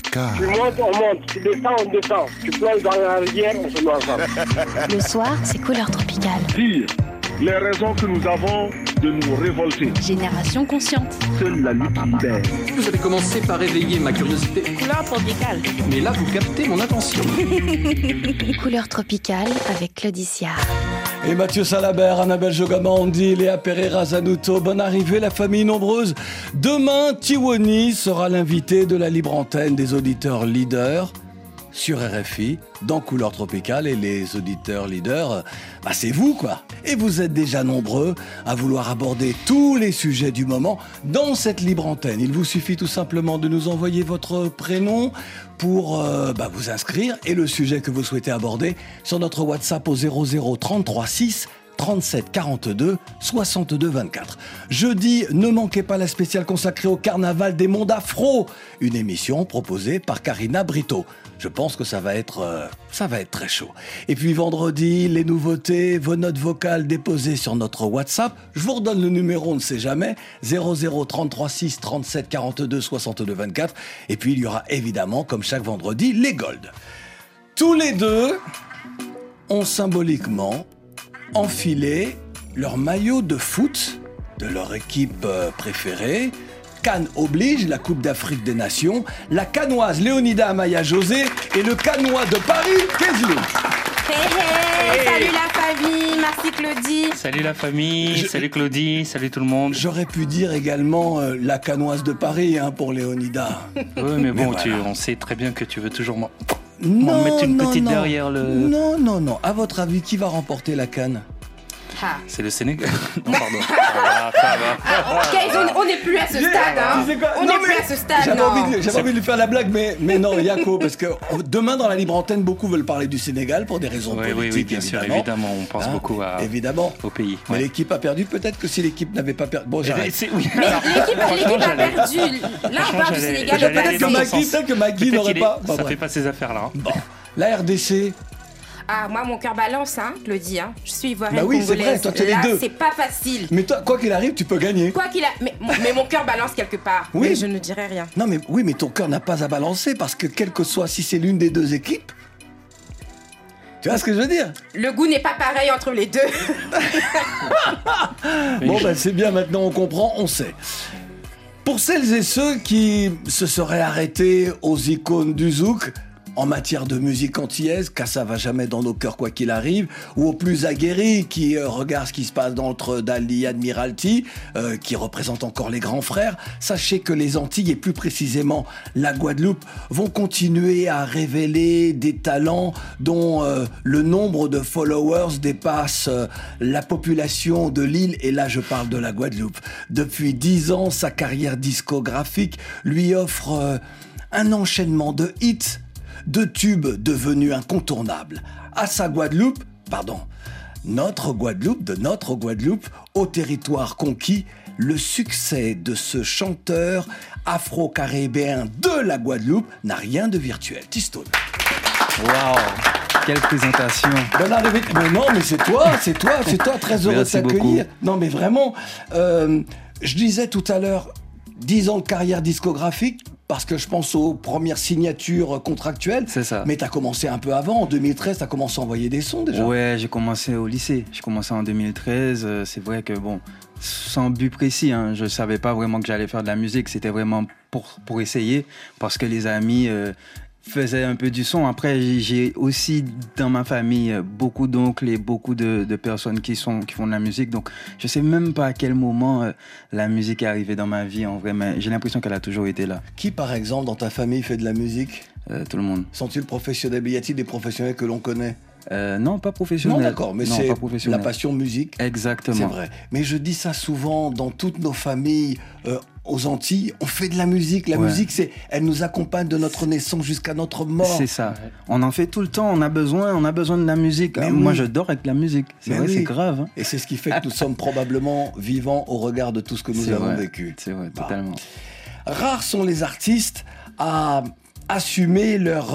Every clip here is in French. tropicales. Tu montes, on monte. Tu descends, on descend. Tu plonges dans la rivière, on se met ensemble. Le soir, c'est Couleurs Tropicales. Dire les raisons que nous avons de nous révolter. Génération consciente. Seule la lutte libère. Vous avez commencé par éveiller ma curiosité. Couleurs Tropicales. Mais là, vous captez mon attention. Couleurs Tropicales avec Claudicia. Et Mathieu Salabert, Annabelle Jogamandi, Léa Pereira Zanuto, bonne arrivée, la famille nombreuse. Demain, Tiwoni sera l'invité de la libre antenne des auditeurs leaders sur RFI, dans Couleurs Tropicales. Et les auditeurs leaders, bah c'est vous, quoi. Et vous êtes déjà nombreux à vouloir aborder tous les sujets du moment dans cette libre antenne. Il vous suffit tout simplement de nous envoyer votre prénom pour vous inscrire et le sujet que vous souhaitez aborder sur notre WhatsApp au 00336 37 42 62 24. Jeudi, ne manquez pas la spéciale consacrée au Carnaval des Mondes Afro, une émission proposée par Carina Brito. Je pense que ça va être très chaud. Et puis vendredi, les nouveautés, vos notes vocales déposées sur notre WhatsApp. Je vous redonne le numéro, on ne sait jamais, 00336 37 42 62 24. Et puis il y aura évidemment, comme chaque vendredi, les Gold. Tous les deux ont symboliquement enfiler leur maillot de foot de leur équipe préférée. CAN oblige, la Coupe d'Afrique des Nations, la canoise Léonida Maïa-José et le canois de Paris, Kayz Loum. Hey. Salut la famille, merci Claudie. Salut la famille, salut Claudie, salut tout le monde. J'aurais pu dire également la canoise de Paris pour Léonida. Oui, mais bon, voilà. On sait très bien que tu veux toujours moi. Non. À votre avis, qui va remporter la CAN? C'est le Sénégal. Non, pardon. On n'est plus à ce stade. On n'est plus à ce stade. J'avais envie de lui faire la blague, mais non, Yako, parce que demain, dans la libre antenne, beaucoup veulent parler du Sénégal pour des raisons politiques. Oui, bien sûr, évidemment. On pense beaucoup au pays. Mais l'équipe a perdu. Peut-être que si l'équipe n'avait pas perdu. Bon, j'arrête. Mais l'équipe a perdu. Là, on parle du Sénégal. Peut-être que Magui n'aurait pas. Ça ne fait pas ses affaires-là. Bon, la RDC. Ah, moi, mon cœur balance, Claudie. Je suis ivoirienne congolaise. C'est vrai, toi, t'es les deux. C'est pas facile. Mais toi, quoi qu'il arrive, tu peux gagner. Mais mon cœur balance quelque part. Oui. Mais je ne dirai rien. Non, mais oui, mais ton cœur n'a pas à balancer parce que, quel que soit, si c'est l'une des deux équipes, tu vois ce que je veux dire? Le goût n'est pas pareil entre les deux. Bon, c'est bien, maintenant, on comprend, on sait. Pour celles et ceux qui se seraient arrêtés aux icônes du Zouk, en matière de musique antillaise, Kassav va jamais dans nos cœurs quoi qu'il arrive, ou aux plus aguerris qui regardent ce qui se passe dans entre Dali, Admiralty, qui représente encore les grands frères, sachez que les Antilles, et plus précisément la Guadeloupe, vont continuer à révéler des talents dont le nombre de followers dépasse la population de l'île, et là je parle de la Guadeloupe. Depuis 10 ans, sa carrière discographique lui offre un enchaînement de hits, de tubes devenus incontournables. De notre Guadeloupe, au territoire conquis, le succès de ce chanteur afro-caribéen de la Guadeloupe n'a rien de virtuel. T-Stone. Waouh, quelle présentation. Non, mais c'est toi, très heureux de t'accueillir. Non, mais vraiment, je disais tout à l'heure, 10 ans de carrière discographique, parce que je pense aux premières signatures contractuelles. C'est ça. Mais t'as commencé un peu avant. En 2013, t'as commencé à envoyer des sons déjà. Ouais, j'ai commencé au lycée. J'ai commencé en 2013. C'est vrai que sans but précis, je savais pas vraiment que j'allais faire de la musique. C'était vraiment pour essayer, parce que les amis faisaient un peu du son. Après, j'ai aussi dans ma famille beaucoup d'oncles et beaucoup de personnes qui font de la musique. Donc, je sais même pas à quel moment la musique est arrivée dans ma vie en vrai, mais j'ai l'impression qu'elle a toujours été là. Qui, par exemple, dans ta famille fait de la musique ? Tout le monde. Sont-ils professionnels ? Y a-t-il des professionnels que l'on connaît ? Non, pas professionnel. Non, d'accord, mais c'est la passion musique. Exactement. C'est vrai. Mais je dis ça souvent dans toutes nos familles aux Antilles, on fait de la musique. La musique, elle nous accompagne de notre naissance jusqu'à notre mort. C'est ça. On en fait tout le temps, on a besoin de la musique. Mais moi, je dors avec la musique. C'est vrai, c'est grave. Et c'est ce qui fait que nous sommes probablement vivants au regard de tout ce que nous avons vécu. C'est vrai, totalement. Rares sont les artistes à assumer leur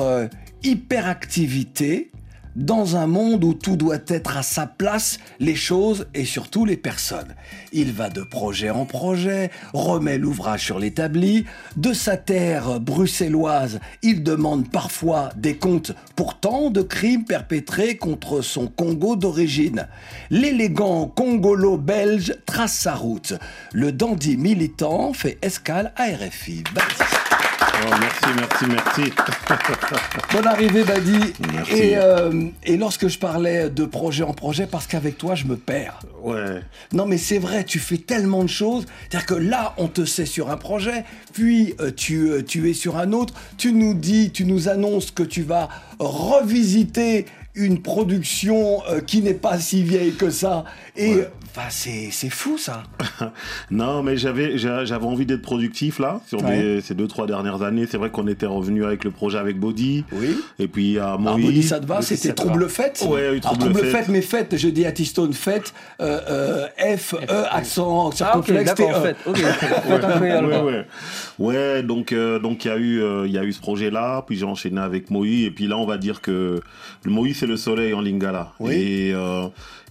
hyperactivité Dans un monde où tout doit être à sa place, les choses et surtout les personnes. Il va de projet en projet, remet l'ouvrage sur l'établi. De sa terre bruxelloise, il demande parfois des comptes pour tant de crimes perpétrés contre son Congo d'origine. L'élégant congolo-belge trace sa route. Le dandy militant fait escale à RFI. Oh, merci. Bonne arrivée, Badi. Merci. Et lorsque je parlais de projet en projet, parce qu'avec toi, je me perds. Ouais. Non, mais c'est vrai, tu fais tellement de choses. C'est-à-dire que là, on te sait sur un projet, puis tu es sur un autre. Tu nous annonces que tu vas revisiter une production qui n'est pas si vieille que ça. Et ouais. C'est fou, ça. Non, mais j'avais envie d'être productif, là, sur ces 2-3 dernières années. C'est vrai qu'on était revenu avec le projet avec Badi. Oui. Et puis à Moyi. Badi, ça te va, c'était Trouble Fête. Oui, Trouble Fête. Mais Fête, je dis à T-Stone Fête, F-E, accent circonflexe, T-E. Ouais, donc il y a eu ce projet-là, puis j'ai enchaîné avec Moyi. Et puis là, on va dire que le Moyi, c'est le soleil en Lingala. Oui.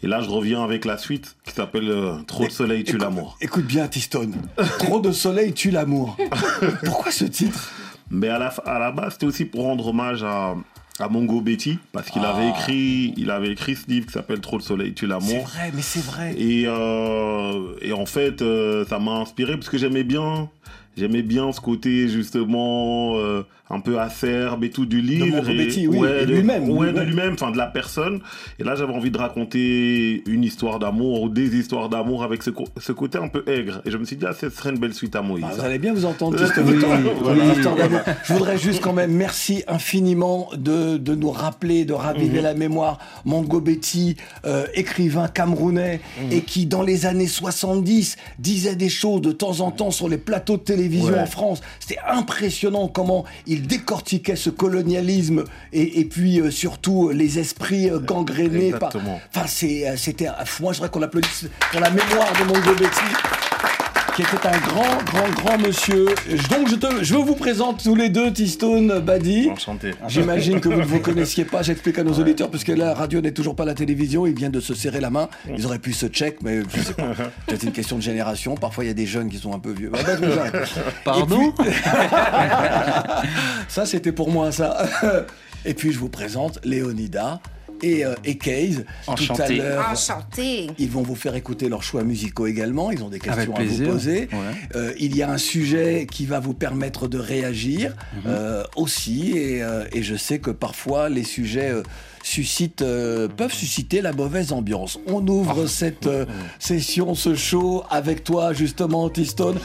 Et là, je reviens avec la suite qui s'appelle « Trop de soleil tue l'amour ». Écoute bien, T-Stone. « Trop de soleil tue l'amour ». Pourquoi ce titre ? Mais à la base, c'était aussi pour rendre hommage à Mongo Beti, parce qu'il avait écrit ce livre qui s'appelle « Trop de soleil tue l'amour ». C'est vrai, mais c'est vrai. Et en fait, ça m'a inspiré, parce que j'aimais bien ce côté, justement, un peu acerbe et tout du livre. De lui-même, enfin de la personne. Et là, j'avais envie de raconter une histoire d'amour ou des histoires d'amour avec ce côté un peu aigre. Et je me suis dit, ce serait une belle suite à Moïse. Vous allez bien vous entendre, justement. Voilà. Je voudrais juste quand même, merci infiniment de nous rappeler, de raviver la mémoire. Mongo Beti, écrivain camerounais, et qui, dans les années 70, disait des choses de temps en temps sur les plateaux de télévision en France. C'était impressionnant comment il décortiquait ce colonialisme et puis surtout les esprits gangrénés. Exactement. C'était... Moi, je voudrais qu'on applaudisse pour la mémoire de Mongo Beti, qui était un grand monsieur. Donc, je vous présente tous les deux, T-Stone, Badi. Enchanté. J'imagine que vous ne vous connaissiez pas. J'explique à nos auditeurs, parce que la radio n'est toujours pas la télévision. Ils viennent de se serrer la main. Ils auraient pu se check, mais je sais pas. Peut-être une question de génération. Parfois, il y a des jeunes qui sont un peu vieux. Pardon puis... Ça, c'était pour moi, ça. Et puis, je vous présente Léonida et Kayz. Enchanté. Enchanté. Ils vont vous faire écouter leurs choix musicaux également. Ils ont des questions à vous poser. Ouais. Il y a un sujet qui va vous permettre de réagir aussi. Et je sais que parfois, les sujets... peuvent susciter la mauvaise ambiance. On ouvre cette session, ce show avec toi justement, T-Stone.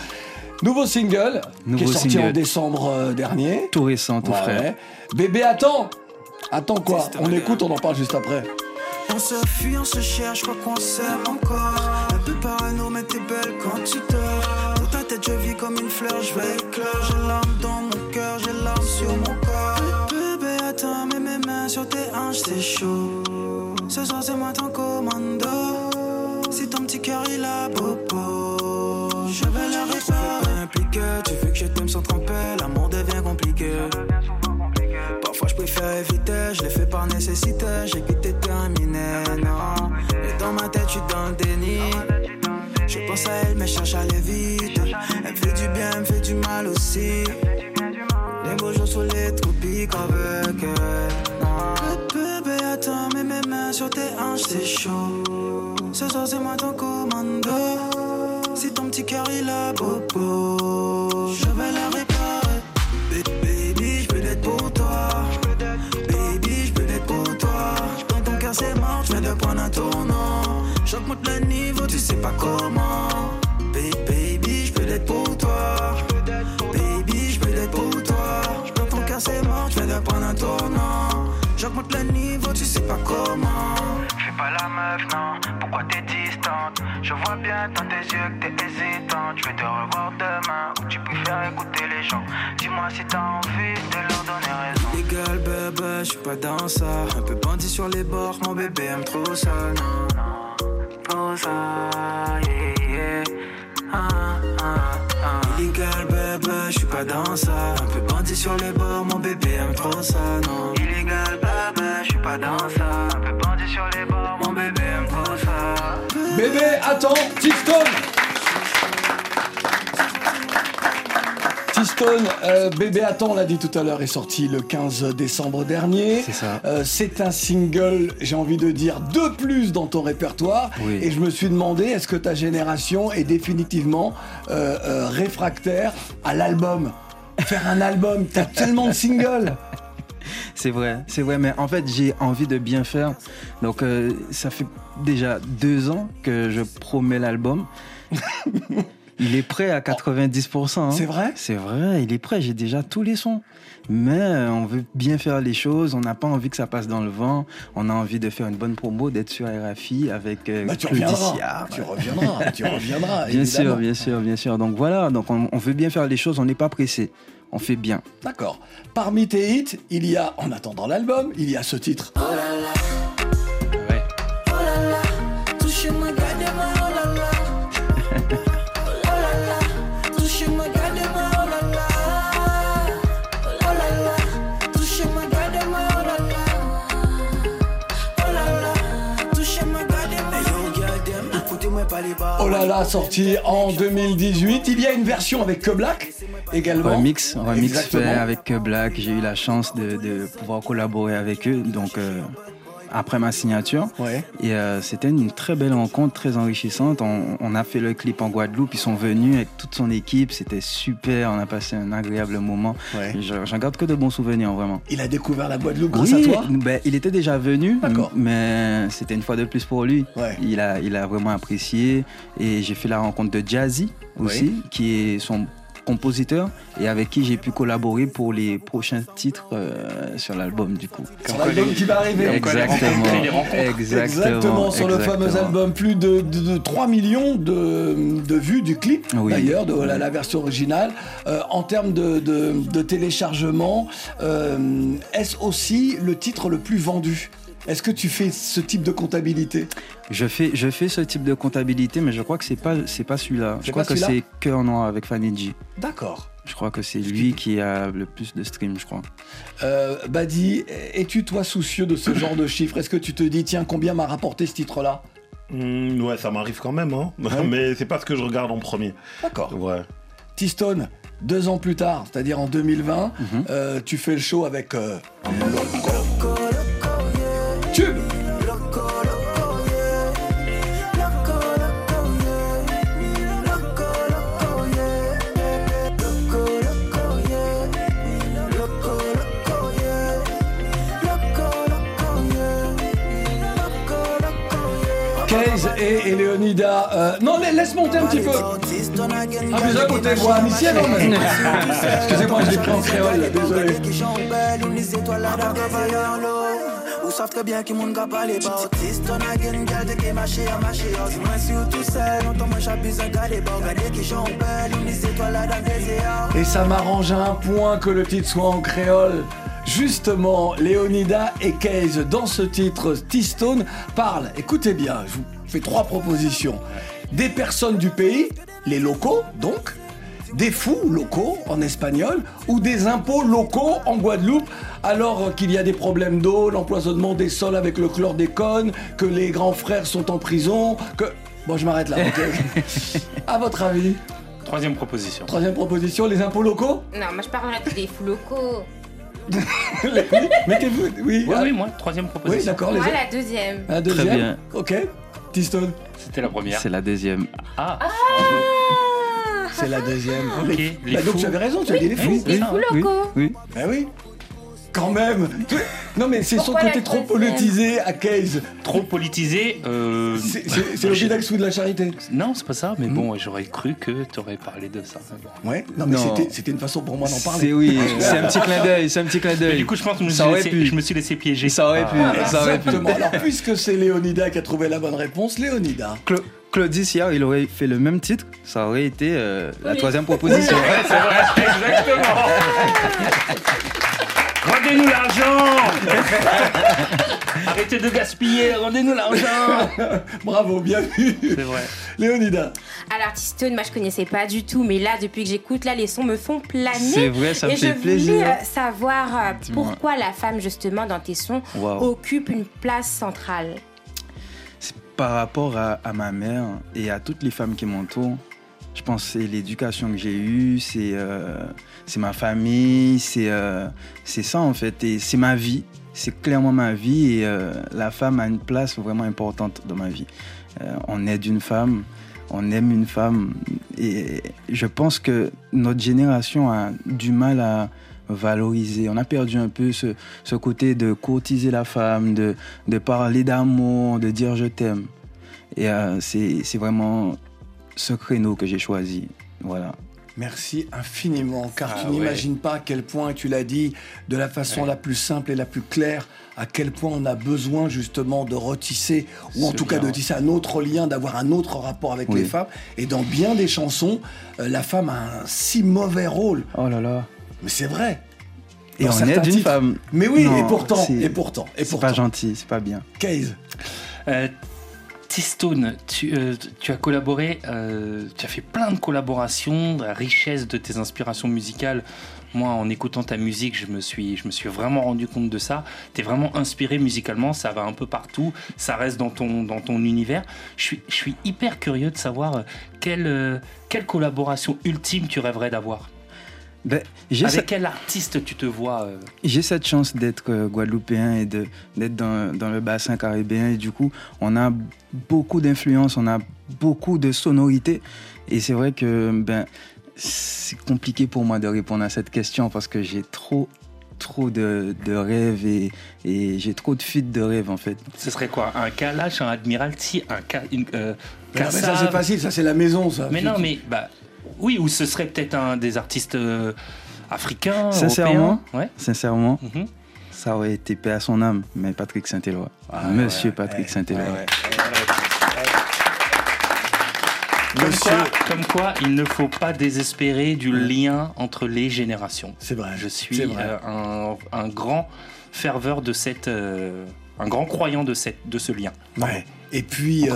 Nouveau single qui est sorti en décembre dernier. Tout récent, frère. Bébé attends. Attends quoi ? On écoute, on en parle juste après. On se fuit, on se cherche, je crois qu'on s'aime encore. Un peu parano, mais t'es belle quand tu dors. Dans ta tête, je vis comme une fleur, je vais éclore. J'ai l'âme dans mon cœur, j'ai l'âme sur mon corps. Bébé, attends, mets mes mains sur tes hanches, c'est chaud. Ce soir, c'est moi ton commando. Si ton petit cœur, il a popo, je vais la réparer. Impliqué, tu veux que je t'aime sans tromper, l'amour devient compliqué. Parfois je préfère éviter, je l'ai fait par nécessité. J'ai quitté terminé, non. Mais dans ma tête je suis dans le déni. Je pense à elle mais je cherche à aller vite. Elle me fait du bien, elle me fait du mal aussi. Les beaux jours sous les tropiques avec elle, non. Bébé attends, mets mes mains sur tes hanches, c'est chaud. Ce soir c'est moi ton commando. Si ton petit cœur il a popo, je vais la réparer. Baby, je peux être pour toi. Baby, je peux être pour toi. Dans ton cœur c'est mort, je viens de prendre un tournant. J'augmente le niveau, tu sais pas comment. Baby, je peux être pour toi. Baby, je peux être pour toi. Dans ton cœur c'est mort, je viens de prendre un tournant. J'augmente le niveau, tu sais pas comment. Pas la meuf, non, pourquoi t'es distante? Je vois bien dans tes yeux que t'es hésitante. Je vais te revoir demain ou tu préfères écouter les gens. Dis-moi si t'as envie de leur donner raison. Légal bébé, je suis pas dans ça. Un peu bandit sur les bords, mon bébé aime trop ça. Non, ça, yeah, yeah. Légal bébé, je suis pas dans ça. Un peu bandit sur les bords, mon bébé aime trop ça, non. Illégal, baba, je suis pas dans ça. Un peu bandit sur les bords, mon bébé aime trop ça. Bébé attends, T-Stone. T-Stone, Bébé attends, on l'a dit tout à l'heure, est sorti le 15 décembre dernier. C'est ça. C'est un single, j'ai envie de dire, de plus dans ton répertoire. Oui. Et je me suis demandé, est-ce que ta génération est définitivement réfractaire à l'album? Faire un album, t'as tellement de singles. C'est vrai, mais en fait, j'ai envie de bien faire. Donc, ça fait déjà 2 ans que je promets l'album. Il est prêt à 90%. Hein. C'est vrai ? C'est vrai, il est prêt. J'ai déjà tous les sons. Mais on veut bien faire les choses. On n'a pas envie que ça passe dans le vent. On a envie de faire une bonne promo, d'être sur RFI avec Claudicia. Tu reviendras. Bien évidemment. Bien sûr. Donc voilà, donc on veut bien faire les choses. On n'est pas pressé. On fait bien. D'accord. Parmi tes hits, il y a, en attendant l'album, il y a ce titre. Oh là là. Oh là là, sorti en 2018. Il y a une version avec Ke Black également. Remix fait avec Ke Black. J'ai eu la chance de pouvoir collaborer avec eux. Donc après ma signature, ouais. Et c'était une très belle rencontre, très enrichissante. On a fait le clip en Guadeloupe, ils sont venus avec toute son équipe, c'était super, on a passé un agréable moment. Ouais. J'en garde que de bons souvenirs, vraiment. Il a découvert la Guadeloupe grâce à toi ? Ben, il était déjà venu, mais c'était une fois de plus pour lui. Ouais. Il a vraiment apprécié, et j'ai fait la rencontre de Jazzy aussi, qui est son compositeur et avec qui j'ai pu collaborer pour les prochains titres sur l'album du coup. Sur l'album qui va arriver. Exactement. Sur le fameux album, plus de 3 millions de vues du clip, d'ailleurs, de la version originale. En termes de téléchargement, est-ce aussi le titre le plus vendu ? Est-ce que tu fais ce type de comptabilité ? Je fais ce type de comptabilité, mais je crois que c'est pas celui-là. Je crois que c'est Cœur Noir avec Fanigi. D'accord. Je crois que c'est lui qui a le plus de streams, je crois. Badi, es-tu toi soucieux de ce genre de chiffres ? Est-ce que tu te dis, tiens, combien m'a rapporté ce titre-là ? Ouais, ça m'arrive quand même, hein. Ouais. Mais c'est pas ce que je regarde en premier. D'accord. Ouais. T-Stone, 2 ans plus tard, c'est-à-dire en 2020, tu fais le show avec... Tube. Kayz et Léonida. Non, laisse monter un petit peu. Ah, mais à côté, moi, ici, non, mais. Excusez-moi, je l'ai pris en créole, désolé. Ou savent très bien que mon gars parle pas. T-Stone a gagné, garde qui marchait à marcher. Moi, si vous tout seul, on tombe chapitre à garder. Regardez qui j'en belle, une étoile à la désir. Et ça m'arrange à un point que le titre soit en créole. Justement, Léonida et Kayz, dans ce titre, T-Stone parle. Écoutez bien, je vous fais 3 propositions. Des personnes du pays, les locaux donc. Des fous locaux en espagnol ou des impôts locaux en Guadeloupe, alors qu'il y a des problèmes d'eau, l'empoisonnement des sols avec le chlordécone, que les grands frères sont en prison, que... Bon, je m'arrête là, ok. À votre avis ? Troisième proposition, les impôts locaux ? Non, moi je parlerai des fous locaux. Mettez-vous... Oui, moi, 3e proposition. Oui, d'accord. Moi, la 2e. La 2e ? Très bien. Ok. T-Stone ? C'était la première. C'est la 2e. Ah. C'est la 2e. Okay. Bah donc tu avais raison, tu as dit les fous. Les fous locaux. Oui. Bah oui. Quand même. Non mais c'est son côté trop politisé à Kayz. Trop politisé. C'est le Gidax ou de la charité. Non, c'est pas ça, mais bon, j'aurais cru que tu aurais parlé de ça. Ouais. Non mais c'était une façon pour moi d'en parler. C'est un petit clin d'œil, Mais du coup, je pense que je me suis laissé piéger. Ça aurait pu. Alors puisque c'est Léonida qui a trouvé la bonne réponse, Léonida. Claudicia, il aurait fait le même titre, ça aurait été la 3e proposition. Oui, c'est vrai, exactement. Rendez-nous l'argent. Arrêtez de gaspiller, rendez-nous l'argent. Bravo, bien vu. C'est vrai. Léonida. Alors, l'artiste, moi je connaissais pas du tout, mais là depuis que j'écoute, là les sons me font planer. C'est vrai, ça me fait plaisir. Et je voulais savoir pourquoi la femme justement dans tes sons occupe une place centrale. C'est par rapport à ma mère et à toutes les femmes qui m'entourent. Je pense que c'est l'éducation que j'ai eue, c'est ma famille, c'est ça en fait, et c'est ma vie. C'est clairement ma vie et la femme a une place vraiment importante dans ma vie. On aide une femme, on aime une femme et je pense que notre génération a du mal à valoriser. On a perdu un peu ce côté de courtiser la femme, de parler d'amour, de dire je t'aime. Et c'est vraiment ce créneau que j'ai choisi, voilà. Merci infiniment, car tu n'imagines pas à quel point, tu l'as dit, de la façon la plus simple et la plus claire, à quel point on a besoin justement de retisser, ou en tout cas de tisser un autre lien, d'avoir un autre rapport avec les femmes. Et dans bien des chansons, la femme a un si mauvais rôle. Oh là là. Mais c'est vrai. Et on est d'une femme. Mais oui, non, et pourtant. C'est pas gentil, c'est pas bien. Kayz. T-Stone, tu as collaboré, tu as fait plein de collaborations, la richesse de tes inspirations musicales. Moi, en écoutant ta musique, je me suis vraiment rendu compte de ça. Tu es vraiment inspiré musicalement, ça va un peu partout, ça reste dans ton univers. Je suis hyper curieux de savoir quelle collaboration ultime tu rêverais d'avoir. Quel artiste tu te vois J'ai cette chance d'être guadeloupéen et d'être dans le bassin caribéen. Et du coup, on a beaucoup d'influences, on a beaucoup de sonorités. Et c'est vrai que c'est compliqué pour moi de répondre à cette question parce que j'ai trop de rêves et j'ai trop de fuites de rêves en fait. Ce serait quoi? Un Kalash, un Admiralty, Kassav... Ça c'est facile, ça c'est la maison ça. Mais non, mais... Oui, ou ce serait peut-être un des artistes africains, sincèrement, européens. Sincèrement, ça aurait été paix à son âme, mais Patrick Saint-Éloi. Ah, Monsieur Patrick Saint-Éloi. Comme quoi, il ne faut pas désespérer du lien entre les générations. C'est vrai. Je suis un grand ferveur de cette... un grand croyant de ce lien. Ouais. Et puis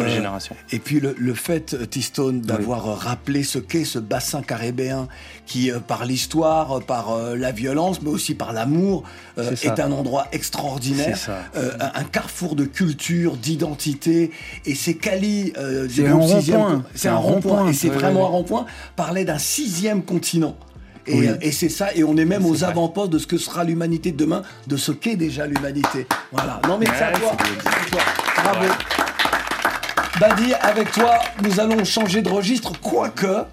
le fait, T-Stone, d'avoir rappelé ce qu'est ce bassin caribéen qui, par l'histoire, par la violence, mais aussi par l'amour, est un endroit extraordinaire, un carrefour de culture, d'identité. Et ces Cali du groupe 6e, c'est un rond-point, et c'est vraiment un rond-point, parlait d'un 6e continent. Et c'est ça, et on est même aux avant-postes de ce que sera l'humanité de demain, de ce qu'est déjà l'humanité. Voilà. Non mais c'est à toi. Bravo. Ouais. Badi, avec toi, nous allons changer de registre, quoique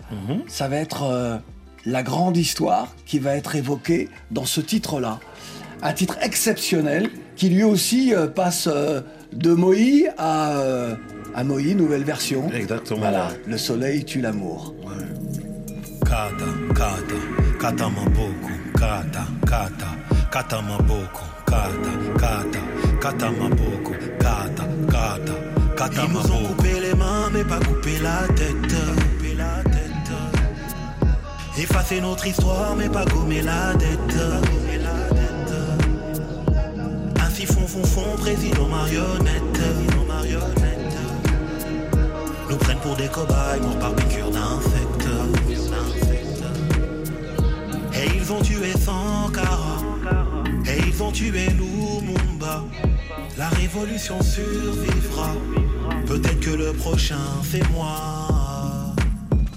ça va être la grande histoire qui va être évoquée dans ce titre-là. Un titre exceptionnel qui lui aussi passe de Moyi à Moyi, nouvelle version. Exactement. Voilà, le soleil tue l'amour. Ils nous ont coupé les mains mais pas coupé la tête. Effacer notre histoire mais pas gommer la dette. Ainsi fond, président marionnette. Nous prennent pour des cobayes morts par piqûre d'insectes. Et ils ont tué Sankara. Et ils ont tué Lumumba. La révolution survivra. Peut-être que le prochain c'est moi.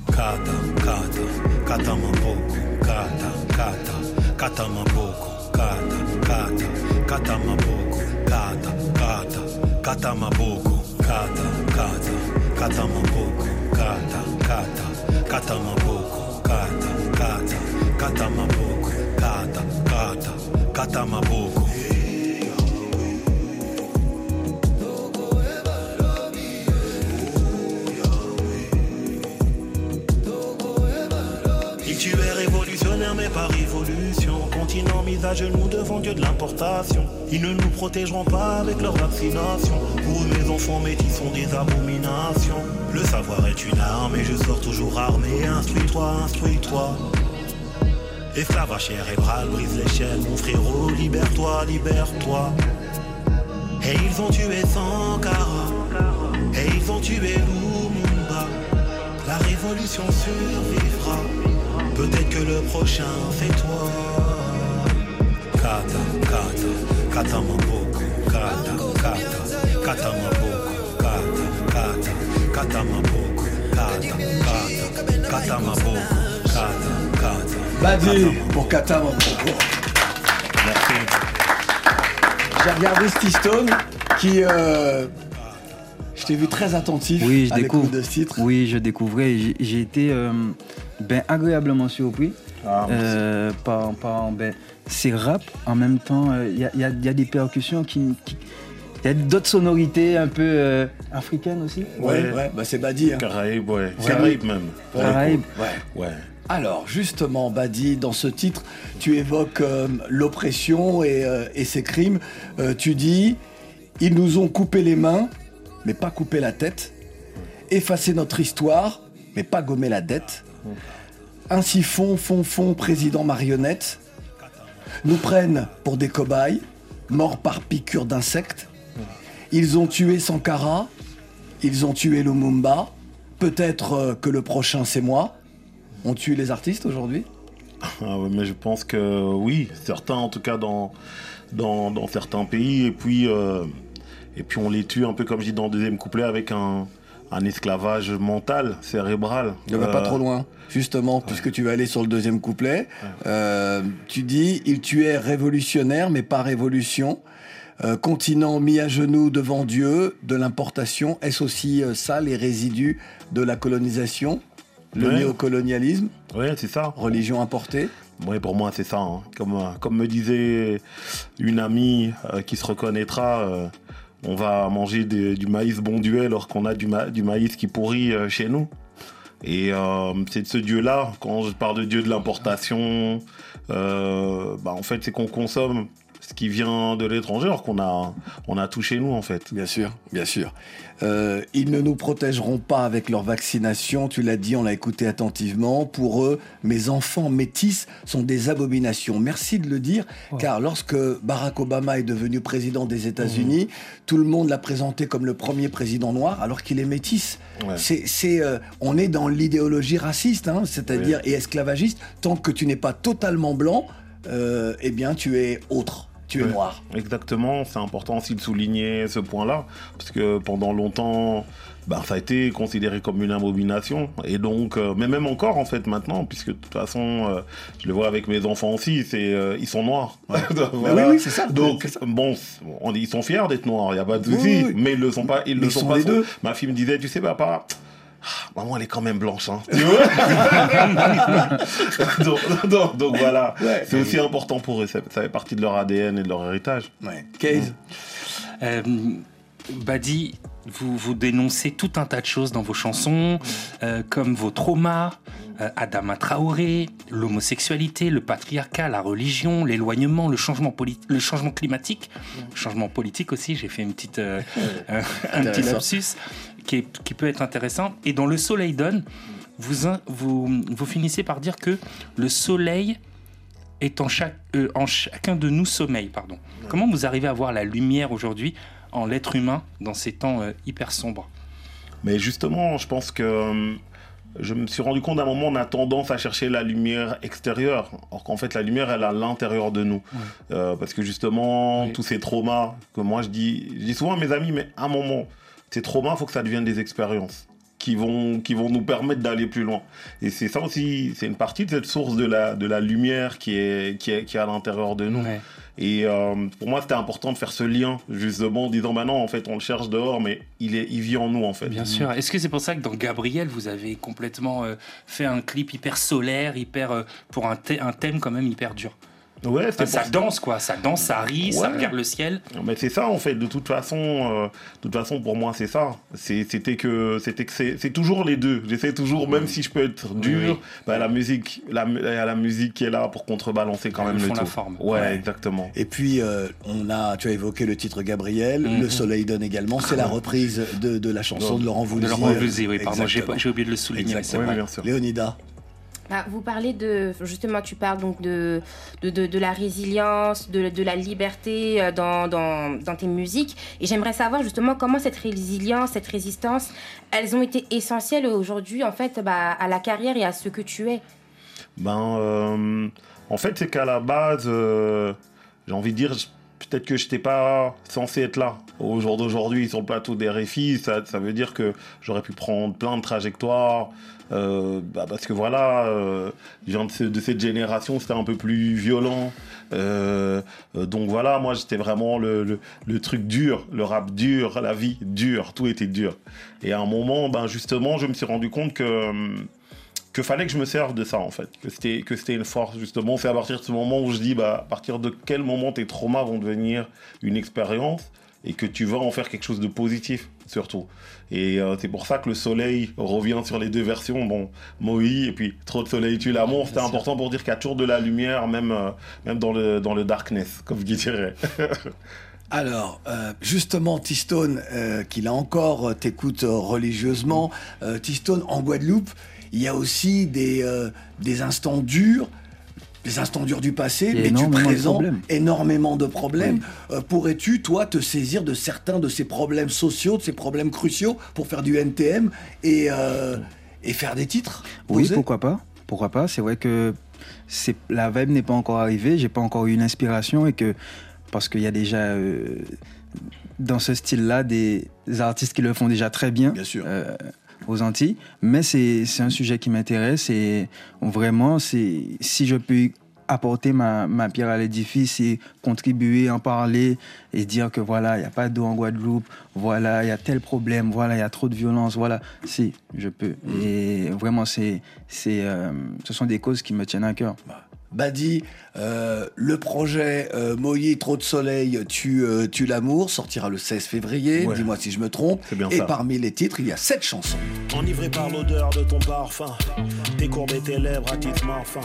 Kata, kata, kata maboko, kata, kata, kata maboko, kata, kata, kata maboko, kata, kata, kata maboko, kata, kata, kata maboko, kata, kata, kata maboko, kata, kata, kata maboko, kata, kata, kata maboko. Mais par révolution, continent mis à genoux devant Dieu de l'importation. Ils ne nous protégeront pas avec leur vaccination. Pour eux, mes enfants métis sont des abominations. Le savoir est une arme et je sors toujours armé. Instruis-toi, instruis-toi. Esclavage cérébral, brise l'échelle, mon frérot. Libère-toi, libère-toi. Et ils ont tué Sankara. Et ils ont tué Lumumba. La révolution survivra. Peut-être que le prochain fait toi. Kata, kata, kata maboko, kata, kata, kata maboko, kata, kata, kata maboko, kata, kata, kata maboko, kata, kata. Badi pour kata maboko. Merci. J'ai regardé T-Stone qui. Je t'ai vu très attentif. Oui, je découvre. De titre. Oui, je découvrais. J'ai été agréablement surpris par ces raps. En même temps, il y a des percussions qui il y a d'autres sonorités un peu africaines aussi. Ouais. Bah, c'est Badi. Hein. Caraïbes, ouais. Caraïbes même. Caraïbes. Ouais. Alors, justement, Badi, dans ce titre, tu évoques l'oppression et ses crimes. Tu dis, ils nous ont coupé les mains, mais pas coupé la tête. Effacer notre histoire, mais pas gommer la dette. Ainsi font, président marionnette. Nous prennent pour des cobayes, morts par piqûre d'insectes. Ils ont tué Sankara, ils ont tué Lumumba. Peut-être que le prochain, c'est moi. On tue les artistes aujourd'hui ? Ah ouais, mais je pense que oui, certains en tout cas dans certains pays. Et puis on les tue un peu comme je dis dans le deuxième couplet avec un esclavage mental, cérébral. Ne va pas trop loin, justement, puisque tu vas aller sur le deuxième couplet. Ouais. Tu dis, il tuait révolutionnaire, mais pas révolution. Continent mis à genoux devant Dieu, de l'importation. Est-ce aussi ça les résidus de la colonisation ? Le néocolonialisme, c'est ça. Religion importée. Oui, pour moi, c'est ça. Hein. Comme me disait une amie qui se reconnaîtra, on va manger du maïs bon Dieu alors qu'on a du maïs qui pourrit chez nous. Et c'est de ce Dieu-là, quand je parle de Dieu de l'importation, en fait, c'est qu'on consomme ce qui vient de l'étranger alors qu'on a tout chez nous, en fait. Bien sûr. Ils ne nous protégeront pas avec leur vaccination, tu l'as dit, on l'a écouté attentivement. Pour eux, mes enfants métis sont des abominations. Merci de le dire, car lorsque Barack Obama est devenu président des États-Unis, tout le monde l'a présenté comme le premier président noir, alors qu'il est métis. Ouais. On est dans l'idéologie raciste, hein, c'est-à-dire et esclavagiste. Tant que tu n'es pas totalement blanc, tu es autre. Tu es noir. Exactement, c'est important aussi de souligner ce point-là, parce que pendant longtemps, ça a été considéré comme une abomination, et donc, mais même encore en fait maintenant, puisque de toute façon, je le vois avec mes enfants aussi, ils sont noirs. Ouais. Voilà. Oui, c'est ça. Donc c'est ça. Ils sont fiers d'être noirs, il n'y a pas de souci, oui. Mais ils ne le sont pas. Ils le sont pas les deux. Ma fille me disait, tu sais papa. Maman, elle est quand même blanche, hein. Tu vois? donc voilà, c'est aussi important pour eux. Ça fait partie de leur ADN et de leur héritage. Ouais. Kayz, Badi, vous dénoncez tout un tas de choses dans vos chansons, comme vos traumas, Adama Traoré, l'homosexualité, le patriarcat, la religion, l'éloignement, le changement climatique, changement politique aussi. J'ai fait une petite, un petit lapsus qui peut être intéressant. Et dans Le Soleil donne, vous finissez par dire que le soleil est en chacun de nous sommeil. Pardon. Comment vous arrivez à voir la lumière aujourd'hui en l'être humain dans ces temps hyper sombres? Mais justement, je pense que je me suis rendu compte d'un moment, on a tendance à chercher la lumière extérieure, alors qu'en fait la lumière elle est à l'intérieur de nous, parce que justement tous ces traumas que moi je dis souvent à mes amis, mais à un moment ces traumas faut que ça devienne des expériences qui vont nous permettre d'aller plus loin. Et c'est ça aussi, c'est une partie de cette source de la lumière qui est à l'intérieur de nous. Ouais. Et pour moi, c'était important de faire ce lien, justement, en disant, non, en fait, on le cherche dehors, mais il vit en nous, en fait. Bien sûr. Est-ce que c'est pour ça que dans Gabriel, vous avez complètement fait un clip hyper solaire, hyper pour un thème quand même hyper dur? Ouais, ça danse, ça rit, ça regarde le ciel. Mais c'est ça en fait, de toute façon pour moi c'est ça. C'est toujours les deux. J'essaie toujours, même si je peux être dur, la musique qui est là pour contrebalancer quand même le tout. La forme. Ouais, exactement. Et puis tu as évoqué le titre Gabriel, Le Soleil donne également. C'est la reprise de la chanson de Laurent Voulzy. Pardon, j'ai oublié de le souligner. Léonida. Ah, vous parlez de, justement, tu parles donc de la résilience, de la liberté dans tes musiques. Et j'aimerais savoir justement comment cette résilience, cette résistance, elles ont été essentielles aujourd'hui, en fait, bah, à la carrière et à ce que tu es. Ben, en fait, c'est qu'à la base, j'ai envie de dire, peut-être que je n'étais pas censé être là. Au jour d'aujourd'hui, sur le plateau des RFI, ça veut dire que j'aurais pu prendre plein de trajectoires. Parce que voilà, les gens de cette génération, c'était un peu plus violent. Donc voilà, moi, j'étais vraiment le truc dur, le rap dur, la vie dure, tout était dur. Et à un moment, ben, justement, je me suis rendu compte que fallait que je me serve de ça en fait, que c'était une force justement. C'est à partir de ce moment où je dis bah, à partir de quel moment tes traumas vont devenir une expérience et que tu vas en faire quelque chose de positif surtout. Et c'est pour ça que le soleil revient sur les deux versions, bon, Moyi et puis Trop de soleil tue l'amour, c'était important pour dire qu'il y a toujours de la lumière même dans le darkness, comme je dirais. Alors, justement, T-Stone, qui là encore t'écoute religieusement, T-Stone en Guadeloupe, il y a aussi des instants durs, les instants durs du passé, mais du présent, énormément de problèmes. Oui. Pourrais-tu, toi, te saisir de certains de ces problèmes sociaux, de ces problèmes cruciaux, pour faire du NTM et faire des titres? Oui, pourquoi pas. C'est vrai que la vibe n'est pas encore arrivée, j'ai pas encore eu une inspiration, parce qu'il y a déjà... dans ce style-là, des artistes qui le font déjà très bien. Bien sûr. Aux Antilles, mais c'est un sujet qui m'intéresse et vraiment, si je peux apporter ma pierre à l'édifice et contribuer, en parler et dire que voilà, il n'y a pas d'eau en Guadeloupe, voilà, il y a tel problème, voilà, il y a trop de violence, voilà, si, je peux. Et vraiment, ce sont des causes qui me tiennent à cœur. Badi, le projet Moyi, Trop de soleil tue l'amour sortira le 16 février, ouais. Dis-moi si je me trompe. Et ça. Parmi les titres, il y a 7 chansons. Enivré par l'odeur de ton parfum, décourber tes lèvres à titre marfin.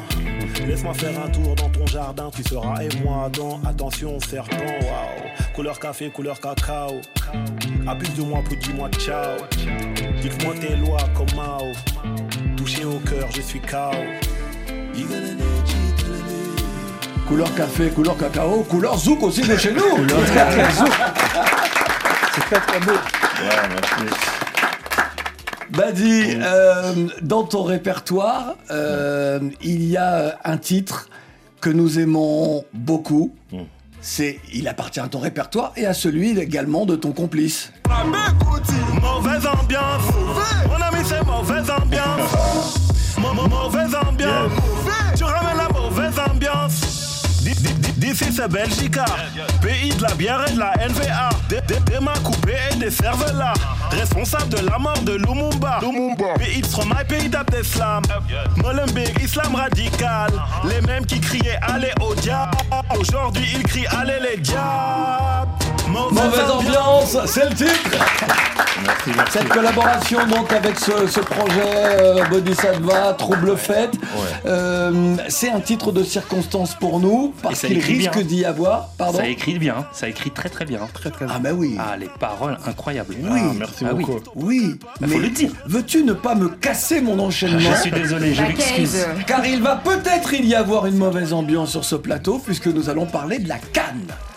Laisse-moi faire un tour dans ton jardin, tu seras et moi dans attention serpent. Wow. Couleur café, couleur cacao. Abuse de moi, puis dis-moi ciao. Dites-moi tes lois comme Mao. Touché au cœur, je suis KO. Couleur café, couleur cacao, couleur zouk aussi de chez nous. C'est très très beau. Ouais, merci. Badi, dans ton répertoire, il y a un titre que nous aimons beaucoup. Il appartient à ton répertoire et à celui également de ton complice. Mauvaise ambiance. Mon ami, c'est mauvaise ambiance. Mauvaise ambiance. Tu ramènes la mauvaise ambiance. D'ici c'est Belgica, pays de la bière et de la NVA. Des mains coupées et des cervelas. Responsable de la mort de Lumumba. Pays de Stromae, pays d'Abdeslam. Molenbeek, islam radical. Les mêmes qui criaient allez au diable. Aujourd'hui ils crient allez les diables. Mauvaise ambiance, c'est le titre. Merci. Cette collaboration donc avec ce projet Bodhisattva, Trouble Fête, c'est un titre de circonstance pour nous parce qu'il risque d'y avoir. Pardon. Ça écrit bien, ça écrit très très bien. Très, très bien. Ah mais oui. Ah les paroles incroyables. Oui. Ah, merci beaucoup. Oui. Bah, mais faut le dire. Veux-tu ne pas me casser mon enchaînement ? Je suis désolé, je m'excuse. Car il va peut-être y avoir une mauvaise ambiance sur ce plateau puisque nous allons parler de la CAN,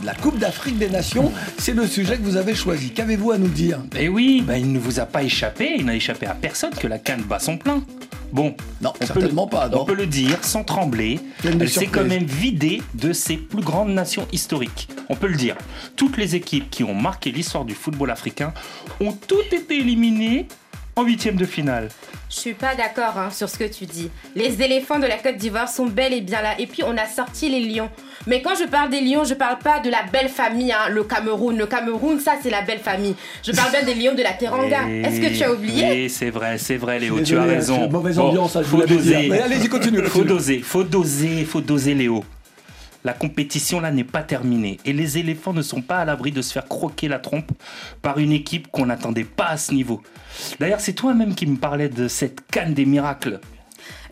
de la Coupe d'Afrique des Nations. C'est le sujet que vous avez choisi. Qu'avez-vous à nous dire ? Eh oui, bah il ne vous a pas échappé, il n'a échappé à personne que la CAN bat son plein. Bon, non, on peut le dire sans trembler, elle s'est quand même vidée de ses plus grandes nations historiques. On peut le dire, toutes les équipes qui ont marqué l'histoire du football africain ont toutes été éliminées en huitième de finale. Je suis pas d'accord sur ce que tu dis. Les éléphants de la Côte d'Ivoire sont bel et bien là. Et puis on a sorti les lions. Mais quand je parle des lions, je parle pas de la belle famille, le Cameroun. Le Cameroun, ça c'est la belle famille. Je parle bien des lions de la Teranga. Est-ce que tu as oublié ? Oui, c'est vrai Léo, tu as raison. C'est une mauvaise ambiance, bon, faut doser. Mais allez-y, continue. Faut doser Léo. La compétition là n'est pas terminée et les éléphants ne sont pas à l'abri de se faire croquer la trompe par une équipe qu'on n'attendait pas à ce niveau. D'ailleurs, c'est toi-même qui me parlais de cette CAN des miracles.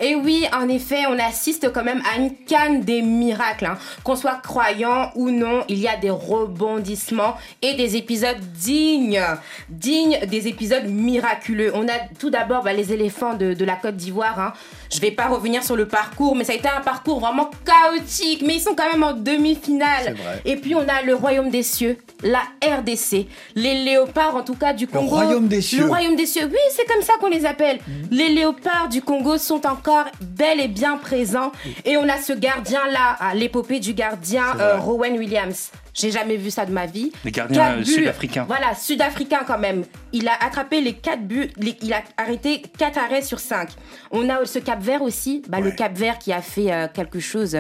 Et oui, en effet, on assiste quand même à une CAN des miracles. Hein. Qu'on soit croyant ou non, il y a des rebondissements et des épisodes dignes des épisodes miraculeux. On a tout d'abord les éléphants de la Côte d'Ivoire. Hein. Je vais pas revenir sur le parcours, mais ça a été un parcours vraiment chaotique. Mais ils sont quand même en demi-finale. Et puis, on a le Royaume des cieux, la RDC, les léopards en tout cas du Congo. Le Royaume des cieux. Le Royaume des cieux, oui, c'est comme ça qu'on les appelle. Les léopards du Congo sont encore bel et bien présents. Et on a ce gardien-là, l'épopée du gardien Rowan Williams. J'ai jamais vu ça de ma vie. Les gardiens sud-africains. Voilà, sud-africains quand même. Il a attrapé les 4 buts, il a arrêté 4 arrêts sur 5. On a ce Cap-Vert aussi, le Cap-Vert qui a fait quelque chose,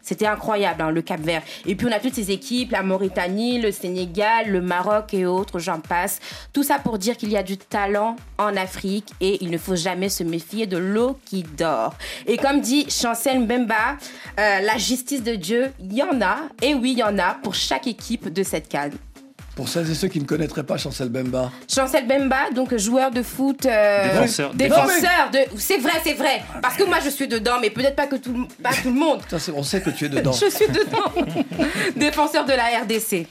c'était incroyable, hein, le Cap-Vert. Et puis on a toutes ces équipes, la Mauritanie, le Sénégal, le Maroc et autres, j'en passe. Tout ça pour dire qu'il y a du talent en Afrique et il ne faut jamais se méfier de l'eau qui dort. Et comme dit Chancel Mbemba, la justice de Dieu, il y en a, et oui, il y en a pour chaque équipe de cette CAN. Pour celles et ceux qui ne connaîtraient pas Chancel Mbemba. Chancel Mbemba, donc joueur de foot, défenseur de... C'est vrai. Parce que moi je suis dedans, mais peut-être pas tout le monde. On sait que tu es dedans. Je suis dedans. Défenseur de la RDC.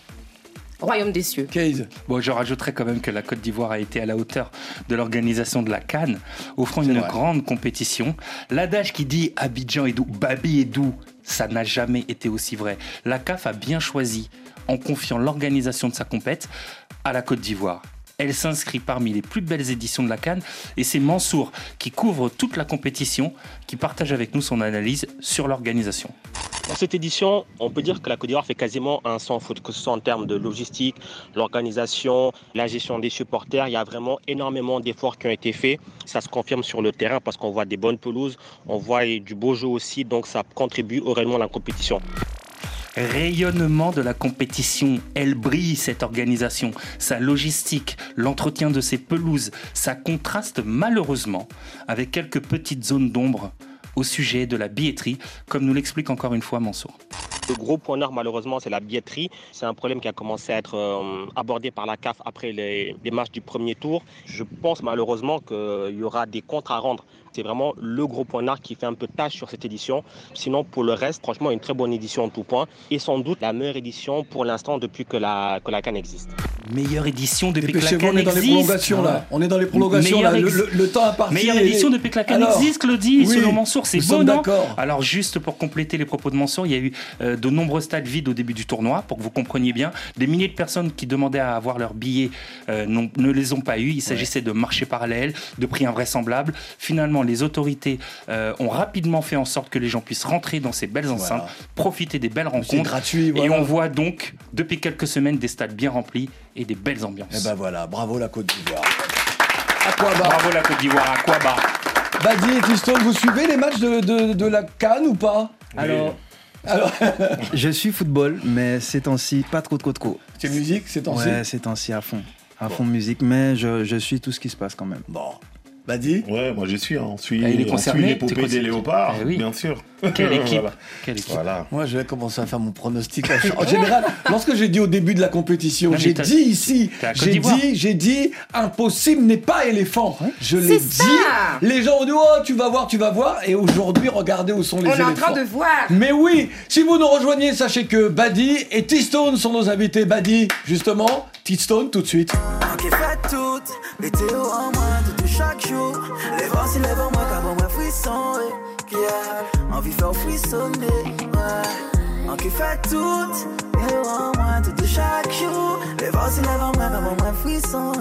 Royaume des cieux. Kayz. Bon, je rajouterais quand même que la Côte d'Ivoire a été à la hauteur de l'organisation de la CAN, offrant une grande compétition. L'adage qui dit Abidjan est doux, Babi est doux, ça n'a jamais été aussi vrai. La CAF a bien choisi en confiant l'organisation de sa compète à la Côte d'Ivoire. Elle s'inscrit parmi les plus belles éditions de la CAN et c'est Mansour qui couvre toute la compétition, qui partage avec nous son analyse sur l'organisation. Dans cette édition, on peut dire que la Côte d'Ivoire fait quasiment un sans faute, que ce soit en termes de logistique, l'organisation, la gestion des supporters. Il y a vraiment énormément d'efforts qui ont été faits. Ça se confirme sur le terrain parce qu'on voit des bonnes pelouses, on voit du beau jeu aussi, donc ça contribue au rayonnement de la compétition. Rayonnement de la compétition, elle brille cette organisation, sa logistique, l'entretien de ses pelouses, ça contraste malheureusement avec quelques petites zones d'ombre au sujet de la billetterie, comme nous l'explique encore une fois Mansour. Le gros point noir, malheureusement, c'est la billetterie. C'est un problème qui a commencé à être abordé par la CAF après les matchs du premier tour. Je pense malheureusement qu'il y aura des comptes à rendre. C'est vraiment le gros point noir qui fait un peu tâche sur cette édition. Sinon, pour le reste, franchement, une très bonne édition en tout point. Et sans doute la meilleure édition pour l'instant depuis que la CAN existe. Meilleure édition depuis que la CAN existe. On est dans les prolongations, là. Le temps à partir. Meilleure édition depuis que la CAN existe, Claudie. Oui, selon Mansour, c'est bon, non ? Alors, juste pour compléter les propos de Mansour, il y a eu de nombreux stades vides au début du tournoi, pour que vous compreniez bien. Des milliers de personnes qui demandaient à avoir leurs billets ne les ont pas eus. Il s'agissait de marchés parallèles, de prix invraisemblables. Finalement, les autorités ont rapidement fait en sorte que les gens puissent rentrer dans ces belles enceintes, profiter des belles rencontres. Gratuit, voilà. Et on voit donc, depuis quelques semaines, des stades bien remplis et des belles ambiances. Et ben voilà, bravo la Côte d'Ivoire. Bravo la Côte d'Ivoire, à quoi bas. Badi et T-Stone, vous suivez les matchs de la CAN ou pas? Alors je suis football, mais ces temps-ci, pas trop de côte. C'est musique, ces temps-ci? Ouais, ces temps-ci, à fond. À fond musique, mais je suis tout ce qui se passe quand même. Bon. Badi ? Ouais, moi je suis. On suit l'épopée des léopards, bien sûr. Quelle équipe. Voilà. Moi je vais commencer à faire mon pronostic. En général, lorsque j'ai dit au début de la compétition, j'ai dit impossible n'est pas éléphant. Je l'ai dit. Les gens ont dit oh tu vas voir. Et aujourd'hui, regardez où sont les éléphants. On est en train de voir. Mais oui, si vous nous rejoignez, sachez que Badi et T-Stone sont nos invités. Badi, justement, T-Stone tout de suite. Chaque jour, les vents se lèvent en moi qu'avant moi frisson. Envie faire frissonner. En qui fait tout, et en moi tout de chaque jour. Les vents se lèvent en moi qu'avant moi frisson.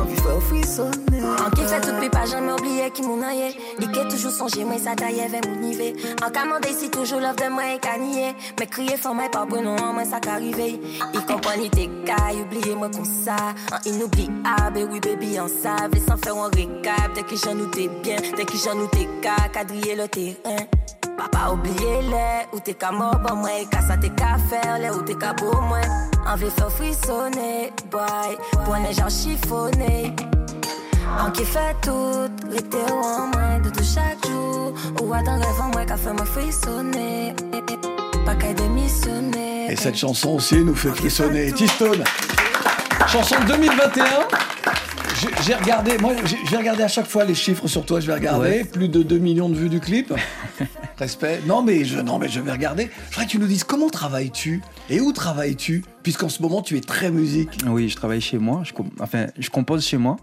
Envie faire frissonner. En qui fait tout, puis pas jamais oublier qui m'en aille. Il qui toujours songé, moi ça taille vers mon niveau. En commandé, si toujours l'offre de moi est canier. Mais crier fort, moi pas bon, non, moi ça qu'arriver. Il comprend ni tes cas, oubliez moi comme ça. En inoubliable, oui baby, en sable. Et sans faire un récap, dès que j'en nous t'es bien. Dès que j'en nous t'es cas, quadriller le terrain. Papa, oubliez les, ou t'es qu'à mort, bon moi. Qu'à ça t'es qu'à faire, les, ou t'es qu'à beau, moi. Envie faire frissonner, boy. Pour les gens chiffonner. En qui fait tout, l'été ou en moins de tout chaque jour. Ou à ton rêve en moins qu'à faire me frissonner. Pas qu'à démissionner. Et cette chanson aussi nous fait frissonner. T-Stone, chanson 2021. J'ai regardé, moi j'ai regardé à chaque fois les chiffres sur toi, je vais regarder, ouais. Plus de 2 millions de vues du clip. Respect. Non mais je vais regarder. Je voudrais que tu nous dises comment travailles-tu et où travailles-tu, puisqu'en ce moment tu es très musique. Oui, je travaille chez moi, je compose chez moi.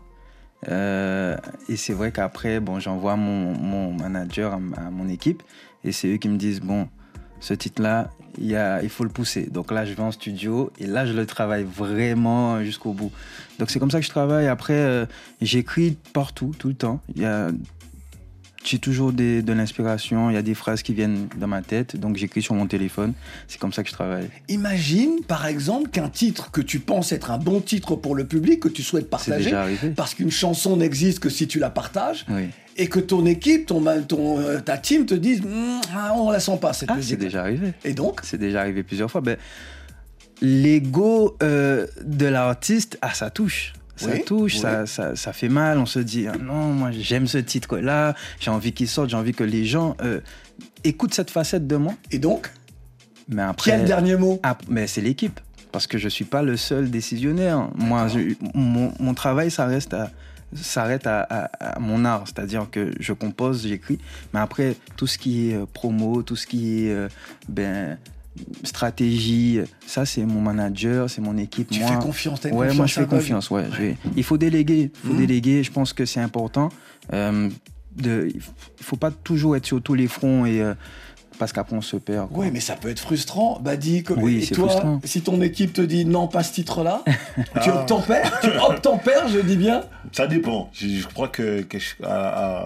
Et c'est vrai qu'après, bon, j'envoie mon manager à mon équipe et c'est eux qui me disent, bon, ce titre-là, il faut le pousser. Donc là, je vais en studio et là, je le travaille vraiment jusqu'au bout. Donc c'est comme ça que je travaille. Après, j'écris partout, tout le temps. J'ai toujours de l'inspiration, il y a des phrases qui viennent dans ma tête, donc j'écris sur mon téléphone, c'est comme ça que je travaille. Imagine, par exemple, qu'un titre que tu penses être un bon titre pour le public, que tu souhaites partager, parce qu'une chanson n'existe que si tu la partages, oui. Et que ton équipe, ta team te dise « on la sent pas, cette musique ». C'est déjà arrivé. Et donc ? C'est déjà arrivé plusieurs fois. Ben, l'ego de l'artiste, ça touche. Ça oui, touche, oui. Ça fait mal, on se dit « non, moi j'aime ce titre-là, j'ai envie qu'il sorte, j'ai envie que les gens écoutent cette facette de moi ». Et donc, mais après, qui a le dernier mot ? Mais c'est l'équipe, parce que je ne suis pas le seul décisionnaire. Moi, mon travail s'arrête à mon art, c'est-à-dire que je compose, j'écris, mais après, tout ce qui est promo, tout ce qui est... stratégie, ça c'est mon manager, c'est mon équipe. Tu fais confiance, t'as une confiance. Ouais, moi je fais confiance, ouais. Il faut déléguer, je pense que c'est important. Il ne faut pas toujours être sur tous les fronts et... parce qu'après on se perd. Oui, mais ça peut être frustrant. Badi, et toi, frustrant. Si ton équipe te dit non, pas ce titre-là, tu obtempères, je dis bien. Ça dépend. Je crois que je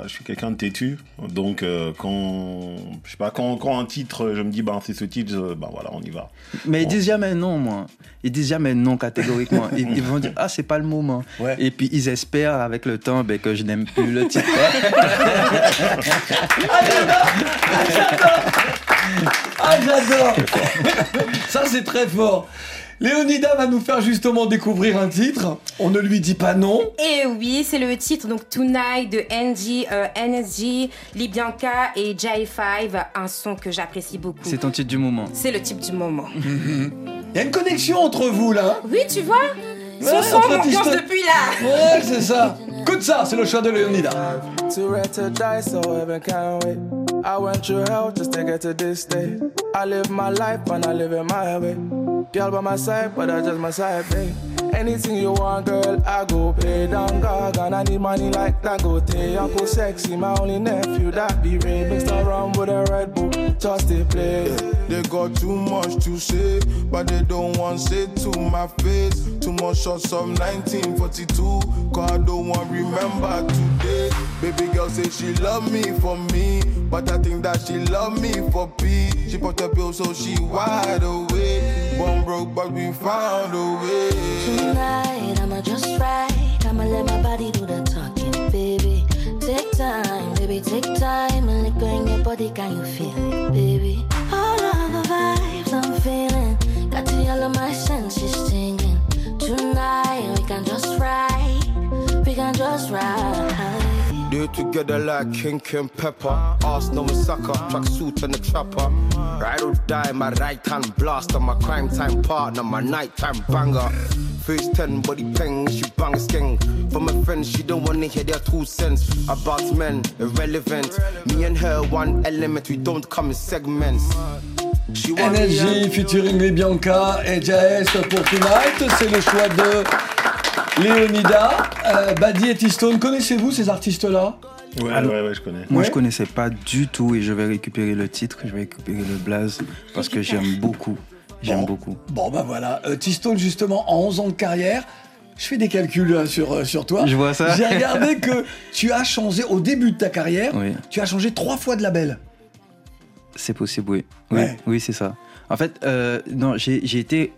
suis quelqu'un de têtu. Donc, quand un titre, je me dis, c'est ce titre, voilà, on y va. Mais ils disent jamais non, moi. Ils disent jamais non catégoriquement. Ils vont dire, c'est pas le moment. Ouais. Et puis, ils espèrent avec le temps que je n'aime plus le titre. J'adore. J'adore. Ça c'est très fort. Léonida va nous faire justement découvrir un titre. On ne lui dit pas non. Et oui, c'est le titre donc Tonight de NSG, Libianca et J5, un son que j'apprécie beaucoup. C'est ton titre du moment. C'est le titre du moment. Il y a une connexion entre vous là. Oui, tu vois. Son ambiance depuis là. Ouais, c'est ça. Écoute ça, c'est le choix de Léonida. I went through hell just to get to this stage. I live my life and I live it my way. Girl by my side, but I just my side, babe. Anything you want, girl, I go pay down God. And I need money like Dangote. Uncle Sexy, my only nephew, that be Ray. Mixed around with a Red Bull, just to play. They got too much to say, but they don't want to say to my face. Too much shots of 1942, cause I don't want to remember today. Baby girl say she love me for me, but I think that she love me for peace. She popped a pill so she wide awake. One broke but we found a way. Tonight I'ma just ride, I'ma let my body do the talking, baby. Take time, baby, take time. And liquor in your body, can you feel it, baby? All of the vibes I'm feeling, got to all of my senses singing. Tonight we can just ride, we can just ride. Do it together like King and Pepper. Arsenal and Saka, tracksuit and a trapper. Ride or die, my right hand blast on my crime time partner, my nighttime banger. Face 10, body peng, she bang a skank. For my friends, she don't wanna hear their 2 cents about men, irrelevant. Me and her, one element, we don't come in segments. NSG featuring Libianca et Jaes pour Tonight, c'est le choix de Léonida. Badi et T-Stone, connaissez-vous ces artistes-là ? Ouais, je connais. Moi, je connaissais pas du tout et je vais récupérer le titre, je vais récupérer le blaze parce que j'aime beaucoup. Voilà. T-Stone, justement, en 11 ans de carrière, je fais des calculs sur toi. Je vois ça. J'ai regardé que tu as changé, au début de ta carrière, tu as changé 3 fois de label. C'est possible, oui. Oui, c'est ça. En fait, j'ai été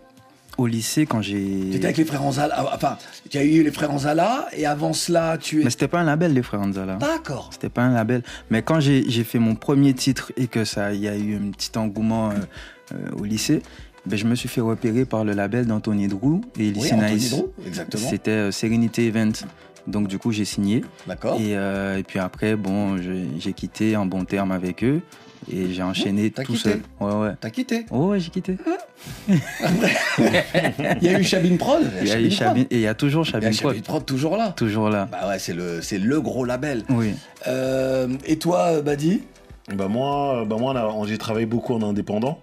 au lycée quand j'ai... Tu étais avec les frères Anzala, enfin, tu as eu les frères Anzala, et avant cela, Mais c'était pas un label, les frères Anzala. D'accord. C'était pas un label. Mais quand j'ai fait mon premier titre et que il y a eu un petit engouement au lycée, je me suis fait repérer par le label d'Anthony Drew et Lycée Nice. Anthony Drew, exactement. C'était Sérénité Event. Donc du coup j'ai signé. D'accord. Et puis après bon, j'ai quitté en bon terme avec eux et j'ai enchaîné tout seul. Ouais. T'as quitté? Ouais, j'ai quitté. Il y a eu Chabine Prod. Et il y a toujours Chabine Prod. Toujours là. Bah ouais, c'est le gros label. Oui. Et toi, Badi? Bah moi, j'ai travaillé beaucoup en indépendant.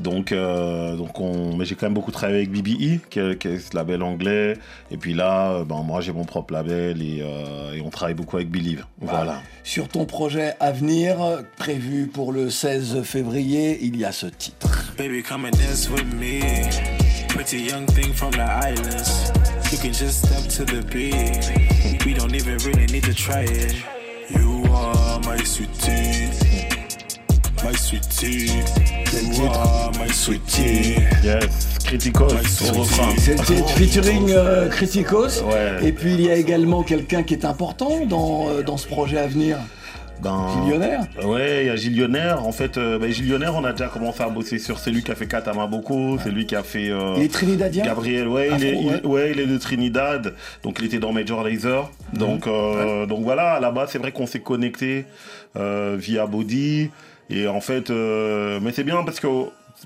Donc, mais j'ai quand même beaucoup travaillé avec BBE, qui est ce label anglais. Et puis là, moi, j'ai mon propre label et on travaille beaucoup avec Believe. Voilà. Sur ton projet à venir, prévu pour le 16 février, il y a ce titre. Baby, come and dance with me. Pretty young thing from the islands. You can just step to the beat. We don't even really need to try it. You are my sweetie. My sweetie, you are my sweetie. Yes, Criticos, au refrain. C'était featuring Criticos. Ouais. Et puis il y a également quelqu'un qui est important dans ce projet à venir. Gillionnaire. Ouais, il y a Gillionnaire. En fait, Gillionnaire, on a déjà commencé à bosser sur. C'est lui qui a fait Katamaboko, c'est lui qui a fait. Il est trinidadien. Gabriel, il est de Trinidad. Donc il était dans Major Lazer. Donc voilà, là-bas, c'est vrai qu'on s'est connecté via Body. Et en fait, mais c'est bien parce que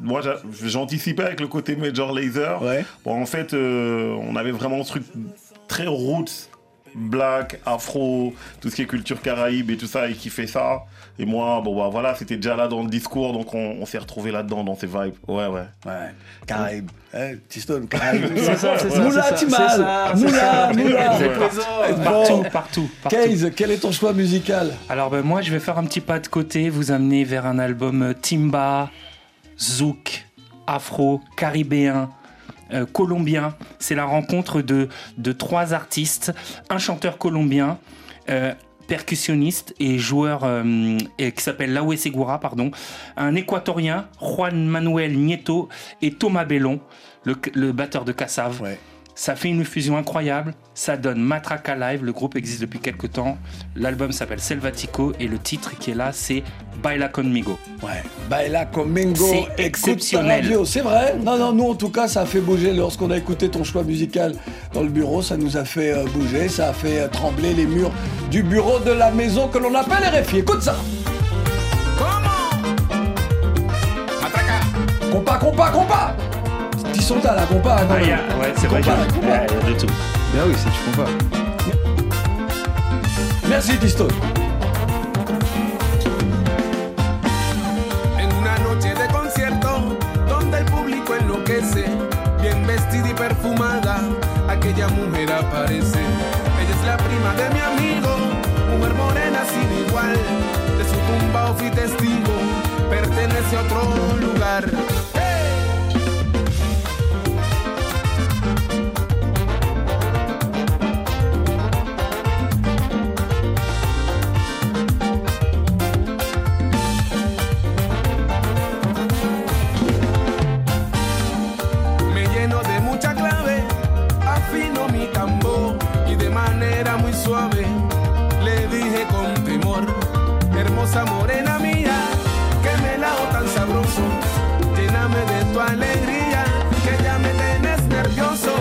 moi j'anticipais avec le côté Major Lazer. Ouais. Bon, en fait, on avait vraiment ce truc très roots, black, afro, tout ce qui est culture caraïbe et tout ça, et qui fait ça. Et moi, c'était déjà là dans le discours, donc on s'est retrouvé là-dedans, dans ces vibes. Ouais. Caraïbe. T-Stone, Caraïbe. C'est ça. Moula, Timal. Moula. C'est présent. Partout. Kayz, quel est ton choix musical? Alors, moi, je vais faire un petit pas de côté, vous amener vers un album timba, zouk, afro, caribéen. Colombien, c'est la rencontre de trois artistes, un chanteur colombien, percussionniste et joueur qui s'appelle Lawe Segura, un équatorien, Juan Manuel Nieto, et Thomas Bellon, le batteur de Kassav. Ouais. Ça fait une fusion incroyable, ça donne Matraca Live, le groupe existe depuis quelques temps, l'album s'appelle Selvatico et le titre qui est là c'est Baila Conmigo. Ouais, Baila Conmigo, c'est exceptionnel. Radio, c'est vrai, non, nous en tout cas ça a fait bouger lorsqu'on a écouté ton choix musical dans le bureau, ça nous a fait bouger, ça a fait trembler les murs du bureau de la maison que l'on appelle RFI, écoute ça. Comment? Compas Ils sont là, compas, non? Ouais, c'est vrai, il y a de tout. Ben oui, c'est du compas. Merci, T-Stone. En una noche de concierto, donde el público enloquece, bien vestida y perfumada, aquella mujer aparece. Ella es la prima de mi amigo, mujer morena sin igual, de su tumba fui testigo, pertenece a otro lugar. Morena mía, que me lao tan sabroso, lléname de tu alegría, que ya me tenés nervioso.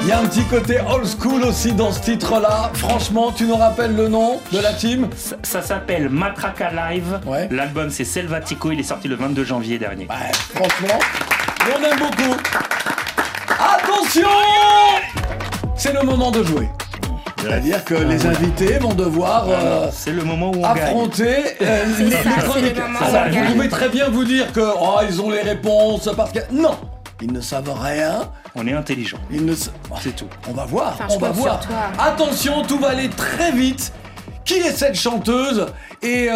Il y a un petit côté old school aussi dans ce titre-là. Franchement, tu nous rappelles le nom de la team? Ça s'appelle Matraca Live. Ouais. L'album c'est Selvatico, il est sorti le 22 janvier dernier. Ouais, franchement, on aime beaucoup. Attention! C'est le moment de jouer. C'est-à-dire que les invités vont devoir c'est le moment où on affronter les chroniqueurs. Vous pouvez très bien vous dire que ils ont les réponses parce que non, ils ne savent rien. On est intelligent. C'est tout. On va voir. On va voir. Attention, tout va aller très vite. Qui est cette chanteuse et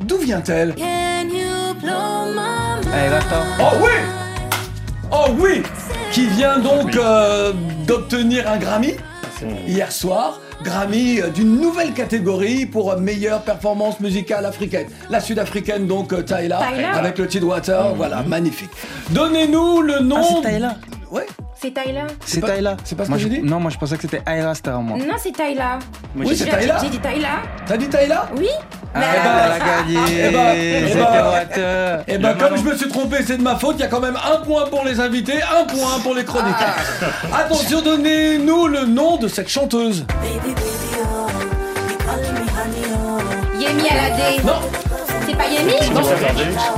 d'où vient-elle? Allez, va-t'en. Oh oui. Qui vient donc d'obtenir un Grammy hier soir, Grammy d'une nouvelle catégorie pour meilleure performance musicale africaine. La sud-africaine donc Tyla, avec le titre Water, voilà, magnifique. Donnez-nous le nom... c'est Tyla. Ouais. C'est Tyla. C'est pas ce que j'ai dit? Non, moi je pensais que c'était Aira Star, moi. Non, c'est Tyla. Oui, c'est Tyla. J'ai dit Tyla. T'as dit Tyla? Oui. Et bah comme je me suis trompé, c'est de ma faute. Il y a quand même un point pour les invités, un point pour les chroniqueurs. Attention, donnez-nous le nom de cette chanteuse. Yemi Alade. Non. C'est pas Yemi? Non.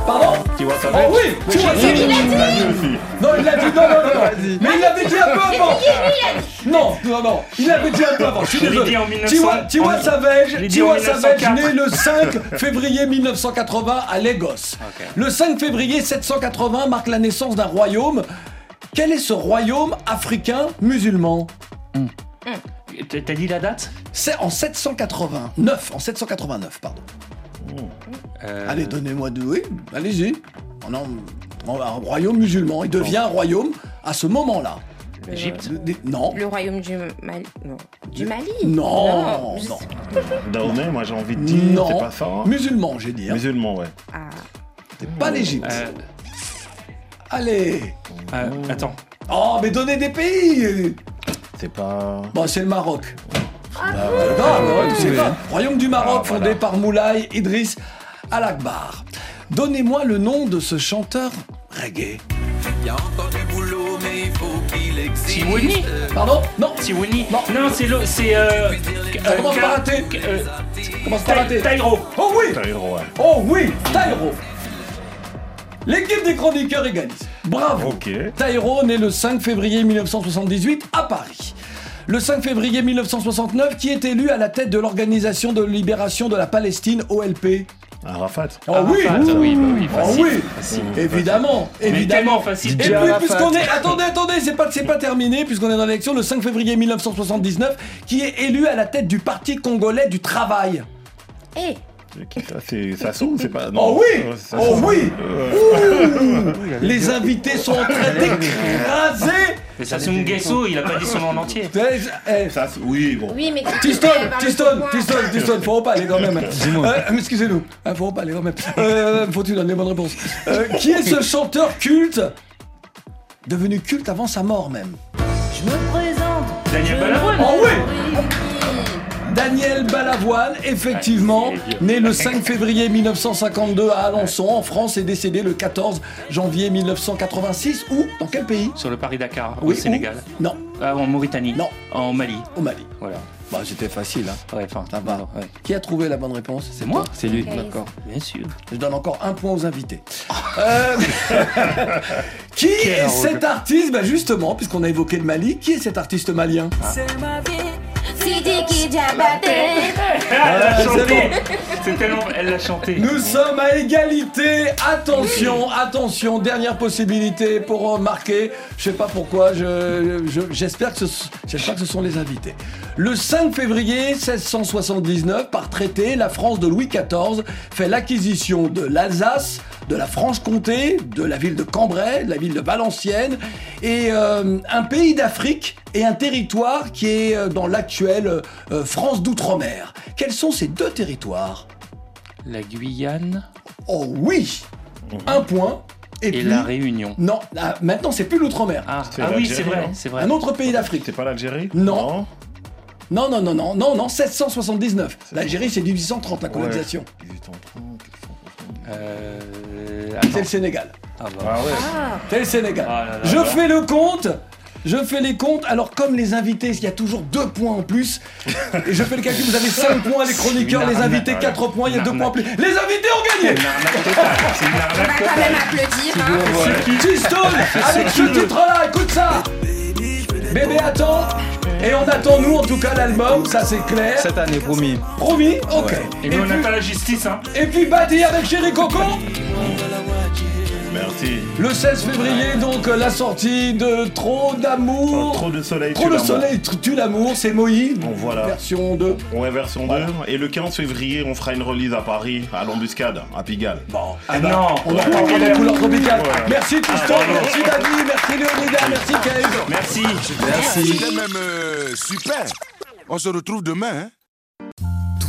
Pardon? Tiwa Savage. Oh oui, Tiwa Savage. Il l'a dit. Non, il l'a dit. Non. Mais il l'avait dit un peu avant. Non. Il l'avait dit un peu avant. Je suis désolé. Tiwa Savage né le 5 février 1980 à Lagos. Okay. Le 5 février 780 marque la naissance d'un royaume. Quel est ce royaume africain musulman? T'as dit la date? C'est en 789. En 789, pardon. Allez, donnez-moi de... Oui, allez-y. Un royaume musulman. Il devient un royaume à ce moment-là. L'Égypte? Non. Le royaume du Mali? Non. Du Mali? Non. Dahomey, moi j'ai envie de dire. Non. C'est pas ça. Hein. Musulman, j'ai dit. Hein. Musulman, ouais. Ah. C'est pas l'Égypte. Allez. Attends. Oh, mais donnez des pays. C'est pas... Bon, c'est le Maroc. Royaume du Maroc, fondé par Moulay Idriss Al-Akbar. Donnez-moi le nom de ce chanteur reggae. Il y a encore du boulot, mais il faut qu'il existe. Tiwoni? Pardon? Non. Tiwoni? Non, c'est le... Ça commence par raté. Taïro. Oh oui. Taïro. L'équipe des chroniqueurs égalise. Bravo. Taïro, né le 5 février 1978 à Paris. Le 5 février 1969, qui est élu à la tête de l'Organisation de libération de la Palestine, OLP? Arafat. Oh oui, facile. Évidemment. Facile. Et puis, puisqu'on est... Attendez, c'est pas terminé, puisqu'on est dans l'élection, le 5 février 1979, qui est élu à la tête du Parti congolais du travail. C'est Sassou, c'est pas... Non. Oh oui. Les invités sont en train d'écraser. Mais Sassou Nguesso, il a pas dit son nom en entier. Oui, mais... T-Stone, faut pas aller quand même. Excusez-nous, faut pas aller quand même. Faut-tu donner les bonnes réponses. Qui est ce chanteur culte, devenu culte avant sa mort même? Je me présente. Daniel Balavoine. Oh oui. Daniel Balavoine, effectivement, né le 5 février 1952 à Alençon, en France, et décédé le 14 janvier 1986. Où? Dans quel pays? Sur le Paris-Dakar, au Sénégal. Non. En Mauritanie. Non. En Mali. Au Mali. Voilà. Bah, c'était facile, hein. Ouais. Qui a trouvé la bonne réponse? C'est moi. C'est lui. D'accord. Bien sûr. Je donne encore un point aux invités. Qui est cet artiste? Bah, justement, puisqu'on a évoqué le Mali, qui est cet artiste malien? C'est ma vie. Elle l'a chanté. Nous sommes à égalité. Attention, dernière possibilité pour marquer. Je sais pas pourquoi. J'espère que ce sont les invités. Le 5 février 1679, par traité, la France de Louis XIV fait l'acquisition de l'Alsace, de la Franche-Comté, de la ville de Cambrai, de la ville de Valenciennes, et un pays d'Afrique et un territoire qui est dans l'actuelle France d'outre-mer. Quels sont ces deux territoires? La Guyane. Oh oui. Un point. Et puis, la Réunion. Non, maintenant c'est plus l'outre-mer. C'est vrai. Un autre pays d'Afrique. C'est pas l'Algérie? Non. Non, 1679. L'Algérie, c'est 1830, la colonisation. C'est le Sénégal. C'est le Sénégal. Je fais les comptes. Alors, comme les invités, il y a toujours 2 points en plus. Et je fais le calcul, vous avez 5 points, les chroniqueurs, les invités, 4 points, il y a 2 points en plus. Les invités ont gagné. On va quand même applaudir. T-Stone, avec ce titre-là, écoute ça. Bébé attends. Et on attend, nous, en tout cas, l'album, ça c'est clair. Cette année, promis. Promis, ok. Ouais. Et puis, on attend la justice, hein. Et puis, Badi avec Chéri Coco. Merci. Le 16 février, donc, la sortie de Trop d'amour. Trop de soleil tue l'amour. C'est Moyi. Bon, voilà. Version 2. Ouais, version 2. Voilà. Et le 15 février, on fera une release à Paris, à l'embuscade, à Pigalle. Bon. Non. On attend les couleurs tropicales. Merci Tristan, merci Badi, merci Léonida, merci Kayz. Merci. C'était même super. On se retrouve demain, hein.